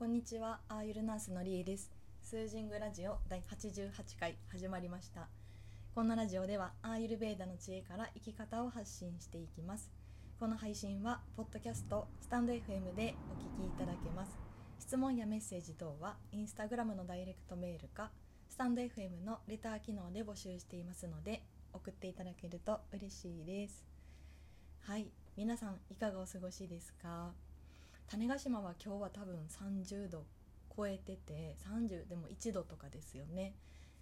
こんにちは、アーユルナースのりえです。スージングラジオ第88回始まりました。このラジオではアーユルベーダの知恵から生き方を発信していきます。この配信はポッドキャスト、スタンド FM でお聞きいただけます。質問やメッセージ等はインスタグラムのダイレクトメールかスタンド FM のレター機能で募集していますので、送っていただけると嬉しいです。はい、皆さんいかがお過ごしですか？種子島は今日は多分30度超えてて、30でも1度とかですよね。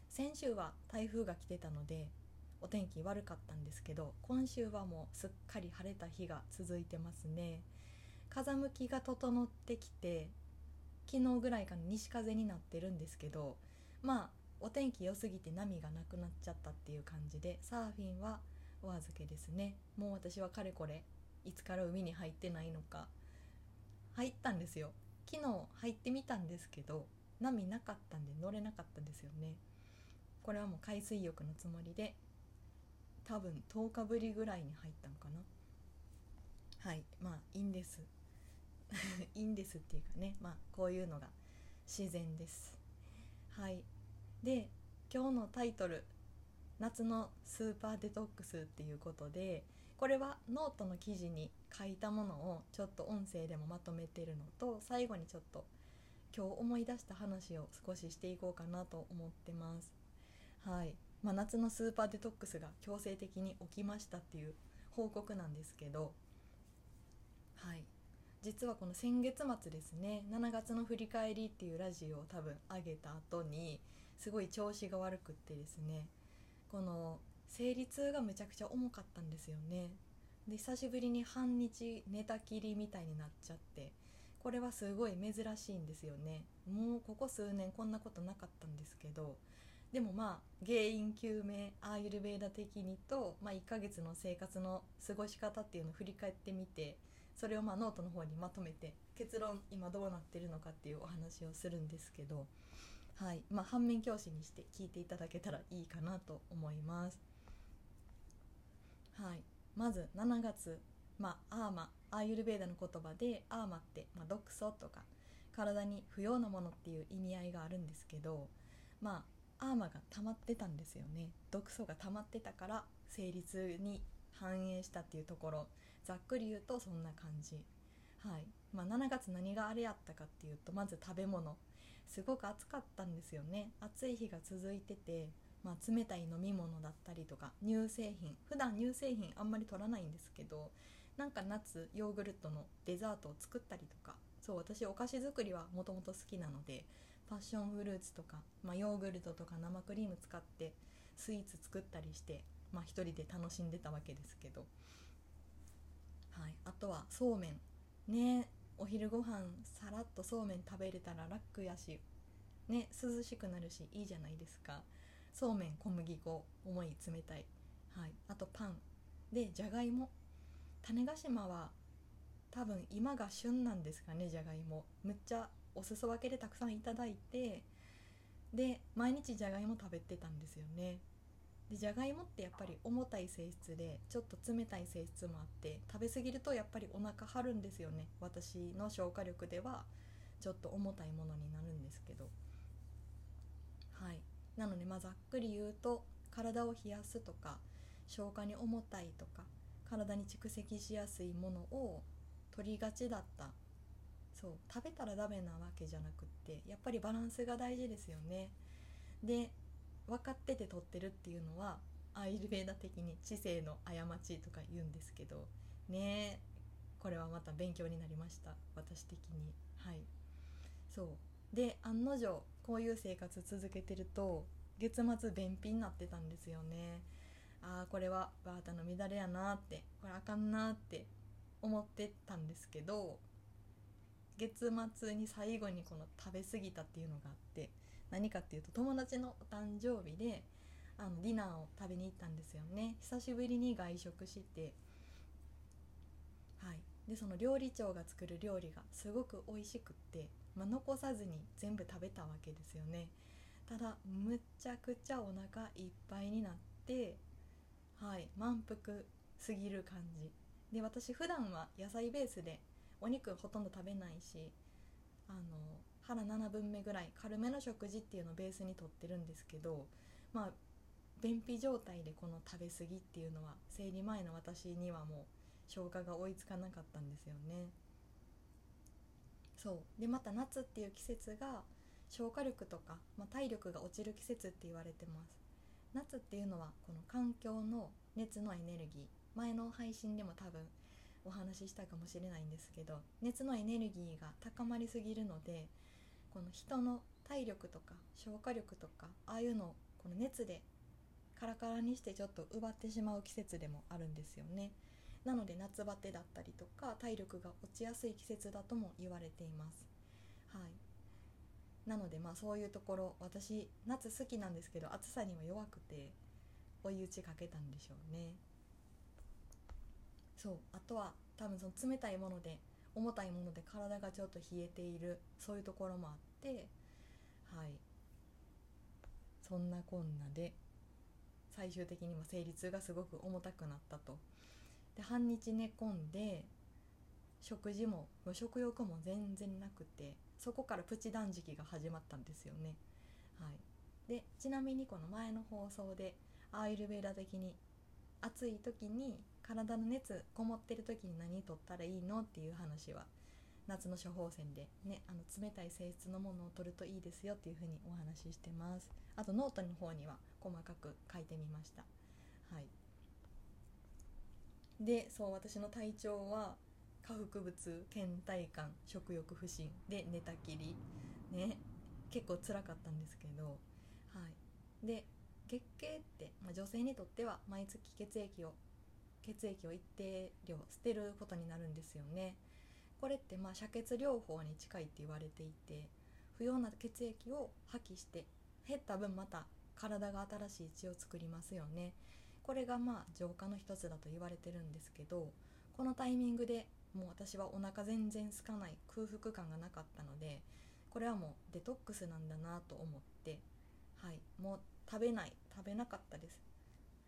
先週は台風が来てたのでお天気悪かったんですけど、今週はもうすっかり晴れた日が続いてますね。風向きが整ってきて、昨日ぐらいから西風になってるんですけど、まあお天気良すぎて波がなくなっちゃったっていう感じで、サーフィンはお預けですね。もう私はかれこれいつから海に入ってないのか。入ったんですよ、昨日入ってみたんですけど、波なかったんで乗れなかったんですよね。これはもう海水浴のつもりで多分10日ぶりぐらいに入ったのかな。はい、まあいいんですいいんですっていうかね、まあこういうのが自然です。はい、で今日のタイトル、夏のスーパーデトックスっていうことで、これはノートの記事に書いたものをちょっと音声でもまとめてるのと、最後にちょっと今日思い出した話を少ししていこうかなと思ってます。はい、まあ、夏のスーパーデトックスが強制的に起きましたっていう報告なんですけど、はい、実はこの先月末ですね、7月の振り返りっていうラジオを多分上げた後にすごい調子が悪くってですね、この生理痛がめちゃくちゃ重かったんですよね。で久しぶりに半日寝たきりみたいになっちゃって、これはすごい珍しいんですよね。もうここ数年こんなことなかったんですけど、でもまあ原因究明、アーユルヴェーダ的にと、まあ、1ヶ月の生活の過ごし方っていうのを振り返ってみて、それをまあノートの方にまとめて、結論今どうなってるのかっていうお話をするんですけど、はい、まあ、反面教師にして聞いていただけたらいいかなと思います。はい、まず7月、まあ、アーユルヴェーダの言葉でアーマって、まあ、毒素とか体に不要なものっていう意味合いがあるんですけど、まあ、アーマが溜まってたんですよね。毒素が溜まってたから生理痛に反映したっていうところ、ざっくり言うとそんな感じ。はい、まあ、7月何があれやったかっていうと、まず食べ物、すごく暑かったんですよね。暑い日が続いてて、まあ、冷たい飲み物だったりとか乳製品、普段乳製品あんまり取らないんですけど、なんか夏ヨーグルトのデザートを作ったりとか、そう、私お菓子作りはもともと好きなので、パッションフルーツとか、まあ、ヨーグルトとか生クリーム使ってスイーツ作ったりして、まあ、一人で楽しんでたわけですけど、はい、あとはそうめんね。お昼ご飯さらっとそうめん食べれたら楽やし、ね、涼しくなるしいいじゃないですか。そうめん、小麦粉、重い、冷たい。はい、あとパンでじゃがいも、種子島は多分今が旬なんですかね。じゃがいもむっちゃお裾分けでたくさんいただいて、で毎日じゃがいも食べてたんですよね。でじゃがいもってやっぱり重たい性質で、ちょっと冷たい性質もあって、食べ過ぎるとやっぱりお腹張るんですよね。私の消化力ではちょっと重たいものになるんですけど、はい、なので、まあ、ざっくり言うと体を冷やすとか、消化に重たいとか、体に蓄積しやすいものを取りがちだった。そう、食べたらダメなわけじゃなくって、やっぱりバランスが大事ですよね。で分かってて取ってるっていうのはアーユルヴェーダ的に知性の過ちとか言うんですけどね。これはまた勉強になりました、私的に。はい、そうで、案の定こういう生活続けてると月末便秘になってたんですよね。あー、これはバータの乱れやなーって、これあかんなーって思ってたんですけど、月末に最後にこの食べ過ぎたっていうのがあって、何かっていうと、友達のお誕生日でディナーを食べに行ったんですよね。久しぶりに外食して、はい、でその料理長が作る料理がすごく美味しくって、まあ、残さずに全部食べたわけですよね。ただむちゃくちゃお腹いっぱいになって、はい、満腹すぎる感じで、私普段は野菜ベースでお肉ほとんど食べないし、腹7分目ぐらい軽めの食事っていうのをベースにとってるんですけど、まあ便秘状態でこの食べ過ぎっていうのは生理前の私にはもう消化が追いつかなかったんですよね。そうで、また夏っていう季節が消化力とか、まあ、体力が落ちる季節って言われてます。夏っていうのはこの環境の熱のエネルギー、前の配信でも多分お話ししたかもしれないんですけど、熱のエネルギーが高まりすぎるので、この人の体力とか消化力とかああいうのをこの熱でカラカラにしてちょっと奪ってしまう季節でもあるんですよね。なので夏バテだったりとか体力が落ちやすい季節だとも言われています。はい。なのでまあそういうところ、私夏好きなんですけど暑さには弱くて追い打ちかけたんでしょうね。そう、あとは多分その冷たいもので重たいもので体がちょっと冷えている、そういうところもあって、はい。そんなこんなで最終的にも生理痛がすごく重たくなったと。で半日寝込んで食事も食欲も全然なくて、そこからプチ断食が始まったんですよね。はい、でちなみにこの前の放送でアーユルヴェーダ的に暑い時に体の熱こもってる時に何取ったらいいのっていう話は夏の処方箋で、ね、冷たい性質のものを取るといいですよっていうふうにお話ししてます。あとノートの方には細かく書いてみました。はい、でそう、私の体調は下腹部痛、倦怠感、食欲不振で寝たきり、ね、結構辛かったんですけど、はい、で月経って、まあ、女性にとっては毎月血液を一定量捨てることになるんですよね。これってまあ射血療法に近いって言われていて、不要な血液を破棄して減った分また体が新しい血を作りますよね。これがまあ浄化の一つだと言われてるんですけど、このタイミングでもう私はお腹全然空かない、空腹感がなかったので、これはもうデトックスなんだなと思って、はい、もう食べなかったです。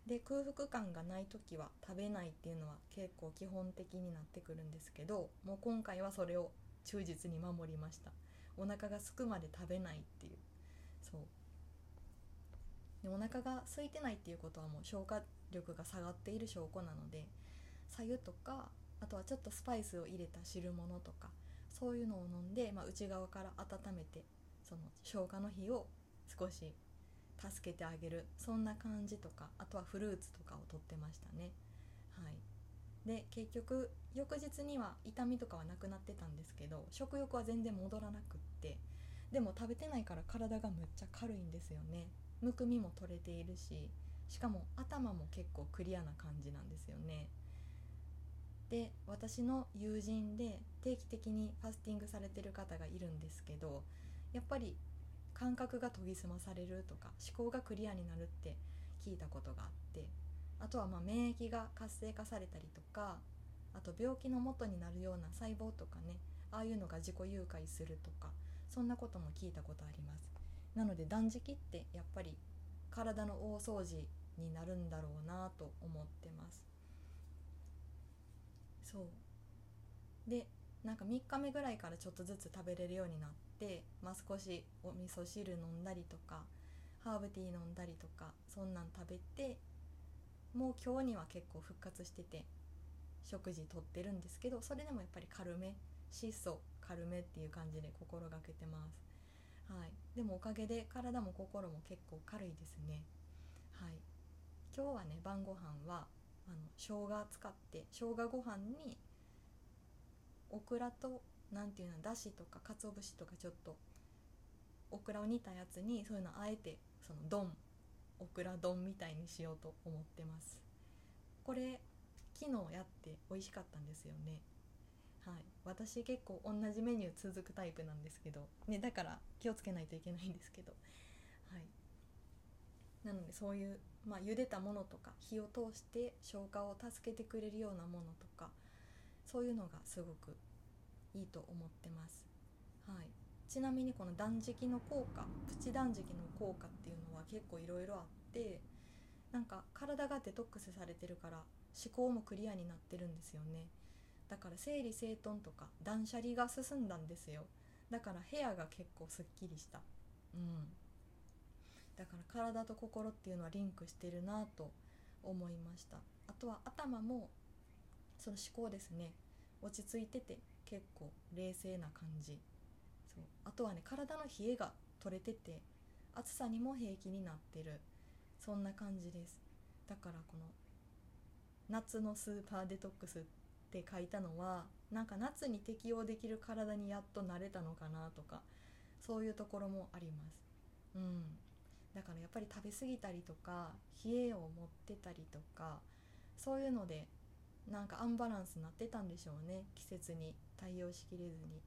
で空腹感がない時は食べないっていうのは結構基本的になってくるんですけど、もう今回はそれを忠実に守りました。お腹が空くまで食べないっていう。そうでお腹が空いてないっていうことはもう消化力が下がっている証拠なので、白湯とかあとはちょっとスパイスを入れた汁物とかそういうのを飲んで、まあ、内側から温めてその消化の火を少し助けてあげる、そんな感じとか、あとはフルーツとかを取ってましたね。はい、で結局翌日には痛みとかはなくなってたんですけど、食欲は全然戻らなくって、でも食べてないから体がむっちゃ軽いんですよね。むくみも取れているし、しかも頭も結構クリアな感じなんですよね。で私の友人で定期的にファスティングされてる方がいるんですけど、やっぱり感覚が研ぎ澄まされるとか思考がクリアになるって聞いたことがあって、あとはまあ免疫が活性化されたりとか、あと病気の元になるような細胞とかね、ああいうのが自己誘拐するとか、そんなことも聞いたことあります。なので断食ってやっぱり体の大掃除になるんだろうなと思ってます。そうでなんか3日目ぐらいからちょっとずつ食べれるようになって、まあ、少しお味噌汁飲んだりとかハーブティー飲んだりとかそんなん食べて、もう今日には結構復活してて食事とってるんですけど、それでもやっぱり軽め、質素軽めっていう感じで心がけてます。はい、でもおかげで体も心も結構軽いですね。はい、今日はね晩ご飯は生姜使って生姜ご飯にオクラとなんていうのだしとか鰹節とかちょっとオクラを煮たやつにそういうのあえてその丼オクラ丼みたいにしようと思ってます。これ昨日やって美味しかったんですよね。はい、私結構同じメニュー続くタイプなんですけど、ね、だから気をつけないといけないんですけど、はい、なのでそういう、まあ、茹でたものとか火を通して消化を助けてくれるようなものとかそういうのがすごくいいと思ってます。はい、ちなみにこの断食の効果、プチ断食の効果っていうのは結構いろいろあって、なんか体がデトックスされてるから思考もクリアになってるんですよね。だから整理整頓とか断捨離が進んだんですよ。だから部屋が結構すっきりした、うん、だから体と心っていうのはリンクしてるなと思いました。あとは頭もその思考ですね、落ち着いてて結構冷静な感じ。そうあとはね、体の冷えが取れてて暑さにも平気になってる、そんな感じです。だからこの夏のスーパーデトックスって書いたのは、なんか夏に適応できる体にやっと慣れたのかなとか、そういうところもあります、うん、だからやっぱり食べ過ぎたりとか冷えを持ってたりとか、そういうのでなんかアンバランスになってたんでしょうね、季節に対応しきれずに。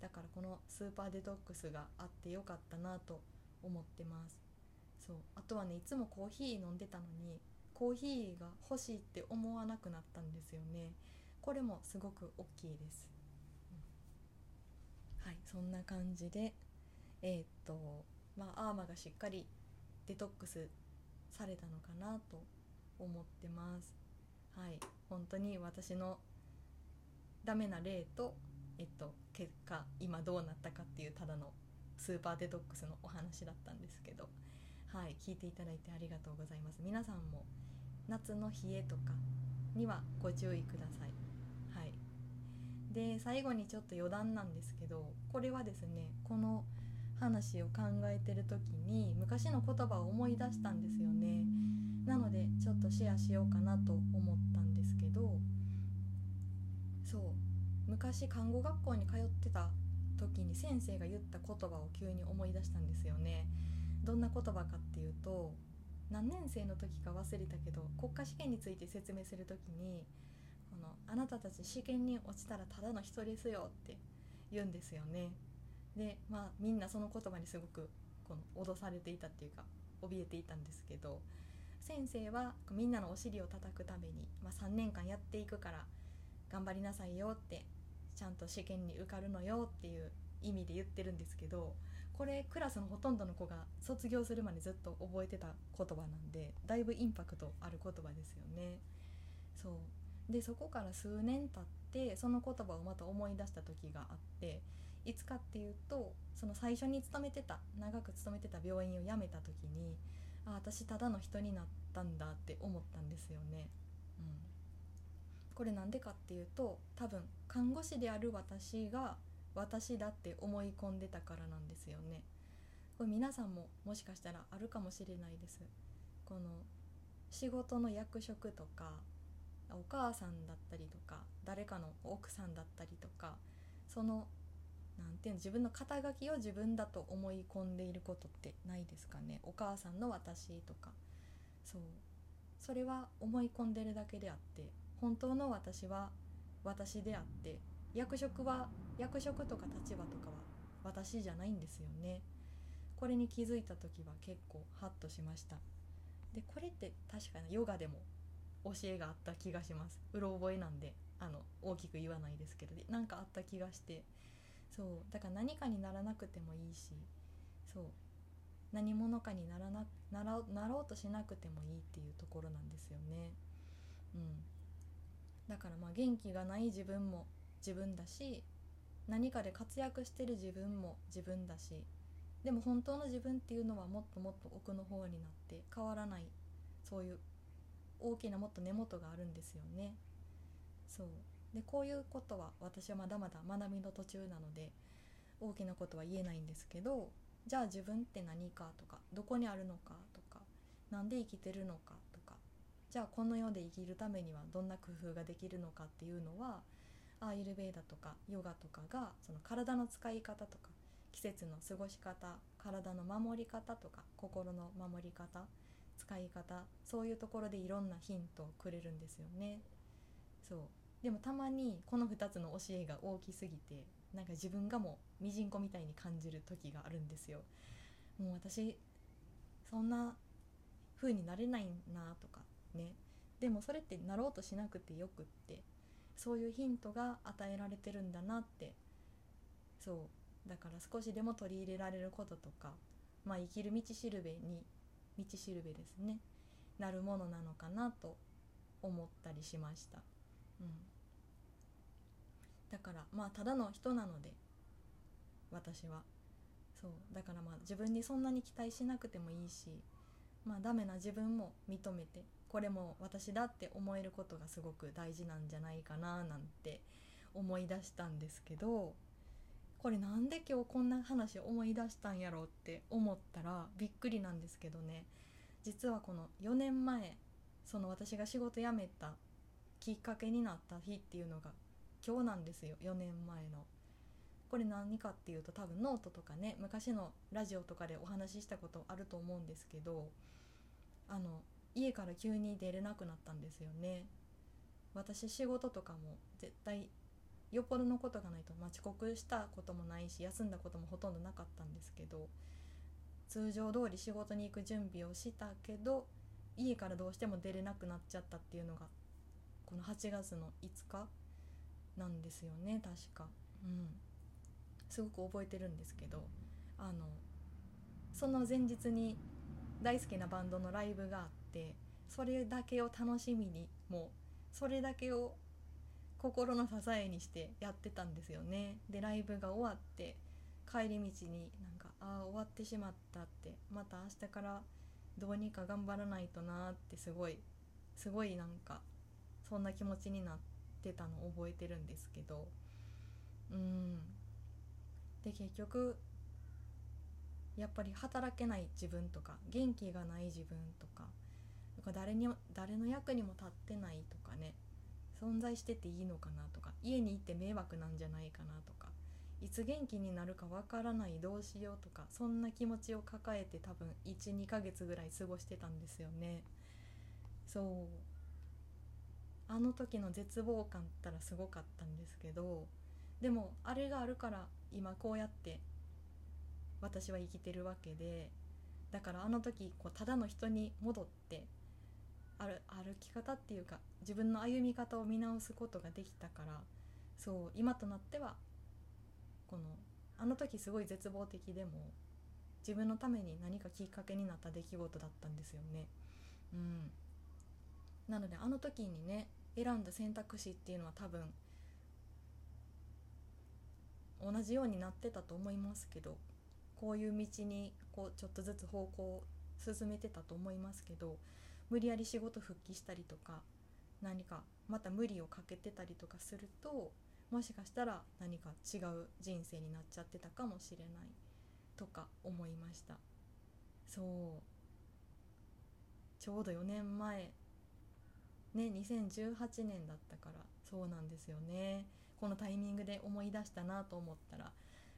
だからこのスーパーデトックスがあってよかったなと思ってます。そうあとはね、いつもコーヒー飲んでたのにコーヒーが欲しいって思わなくなったんですよね。これもすごく大きいです、うん、はい、そんな感じでアーマがしっかりデトックスされたのかなと思ってます。はい、本当に私のダメな例と、結果今どうなったかっていうただのスーパーデトックスのお話だったんですけど、はい、聞いていただいてありがとうございます。皆さんも夏の冷えとかにはご注意ください、はい、で最後にちょっと余談なんですけど、これはですね、この話を考えてる時に昔の言葉を思い出したんですよね。なのでちょっとシェアしようかなと思ったんですけど、そう昔看護学校に通ってた時に先生が言った言葉を急に思い出したんですよね。どんな言葉かっていうと、何年生の時か忘れたけど国家試験について説明する時に、このあなたたち試験に落ちたらただの人ですよって言うんですよね。でまあみんなその言葉にすごくこの脅されていたっていうか怯えていたんですけど、先生はみんなのお尻を叩くために、3年間やっていくから頑張りなさいよって、ちゃんと試験に受かるのよっていう意味で言ってるんですけど、これクラスのほとんどの子が卒業するまでずっと覚えてた言葉なんで、だいぶインパクトある言葉ですよね。そうでそこから数年経ってその言葉をまた思い出した時があって、いつかっていうと、その最初に長く勤めてた病院を辞めた時に、私ただの人になったんだって思ったんですよね、うん、これなんでかっていうと、多分看護師である私が私だって思い込んでたからなんですよね。これ皆さんももしかしたらあるかもしれないです。この仕事の役職とか、お母さんだったりとか誰かの奥さんだったりとか、その自分の肩書きを自分だと思い込んでいることってないですかね。お母さんの私とか、それは思い込んでるだけであって、本当の私は私であって、役職とか立場とかは私じゃないんですよね。これに気づいた時は結構ハッとしました。でこれって確かにヨガでも教えがあった気がします。うろ覚えなんで大きく言わないですけど、なんかあった気がして、だから何かにならなくてもいいし、何者かになろうとしなくてもいいっていうところなんですよね、うん、だから元気がない自分も自分だし、何かで活躍してる自分も自分だし、でも本当の自分っていうのはもっともっと奥の方になって変わらない、そういう大きなもっと根元があるんですよね。でこういうことは私はまだまだ学びの途中なので大きなことは言えないんですけど、じゃあ自分って何かとか、どこにあるのかとか、なんで生きてるのかとか、じゃあこの世で生きるためにはどんな工夫ができるのかっていうのは、アーユルヴェーダとかヨガとかがその体の使い方とか季節の過ごし方、体の守り方とか心の守り方、使い方、そういうところでいろんなヒントをくれるんですよね。でもたまにこの2つの教えが大きすぎて、なんか自分がもうミジンコみたいに感じる時があるんですよ。もう私そんな風になれないなとかね。でもそれってなろうとしなくてよくって、そういうヒントが与えられてるんだなって、だから少しでも取り入れられることとか、生きる道しるべですね、なるものなのかなと思ったりしました。だからただの人なので私は。そうだからまあ自分にそんなに期待しなくてもいいし、まあダメな自分も認めて、これも私だって思えることがすごく大事なんじゃないかななんて思い出したんですけど、これなんで今日こんな話を思い出したんやろうって思ったらびっくりなんですけどね、実はこの4年前その私が仕事辞めたきっかけになった日っていうのが今日なんですよ。4年前のこれ何かっていうと、多分ノートとかね、昔のラジオとかでお話ししたことあると思うんですけど、家から急に出れなくなったんですよね。私仕事とかも絶対よっぽどのことがないと、まあ、遅刻したこともないし休んだこともほとんどなかったんですけど、通常通り仕事に行く準備をしたけど家からどうしても出れなくなっちゃったっていうのがこの8月の5日なんですよね、確か。すごく覚えてるんですけど、その前日に大好きなバンドのライブがあって、それだけを楽しみに、もうそれだけを心の支えにしてやってたんですよね。でライブが終わって帰り道になんか終わってしまったって、また明日からどうにか頑張らないとなって、すごいなんかそんな気持ちになってたのを覚えてるんですけど、で結局やっぱり働けない自分とか元気がない自分とか、誰の役にも立ってないとかね、存在してていいのかなとか、家に行って迷惑なんじゃないかなとか、いつ元気になるかわからない、どうしようとか、そんな気持ちを抱えて多分 1,2 ヶ月ぐらい過ごしてたんですよね。そうあの時の絶望感ったらすごかったんですけど、でもあれがあるから今こうやって私は生きてるわけで、だからあの時こうただの人に戻って、歩き方っていうか自分の歩み方を見直すことができたから、そう今となってはこのあの時すごい絶望的でも自分のために何かきっかけになった出来事だったんですよね。なのであの時にね選んだ選択肢っていうのは多分同じようになってたと思いますけど、こういう道にこうちょっとずつ方向を進めてたと思いますけど、無理やり仕事復帰したりとか何かまた無理をかけてたりとかすると、もしかしたら何か違う人生になっちゃってたかもしれないとか思いました。そうちょうど4年前ね、2018年だったから、そうなんですよね。このタイミングで思い出したなと思ったら、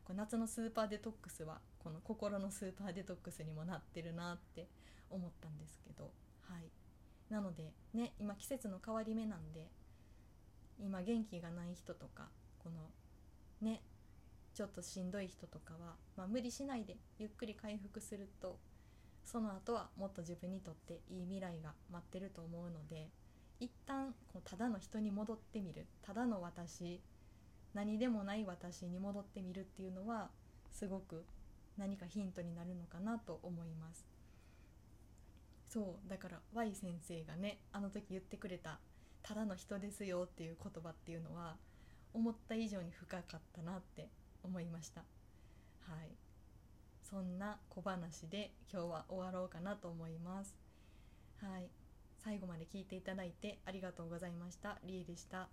この夏のスーパーデトックスはこの心のスーパーデトックスにもなってるなって思ったんですけど、はい、なのでね今季節の変わり目なんで、今元気がない人とかこのねちょっとしんどい人とかは、まあ、無理しないでゆっくり回復すると、その後はもっと自分にとっていい未来が待ってると思うので、一旦こうただの人に戻ってみる、ただの私、何でもない私に戻ってみるっていうのはすごく何かヒントになるのかなと思います。そうだから Y 先生がねあの時言ってくれたただの人ですよっていう言葉っていうのは思った以上に深かったなって思いました。はい、そんな小話で今日は終わろうかなと思います。はい、最後まで聞いていただいてありがとうございました。りえでした。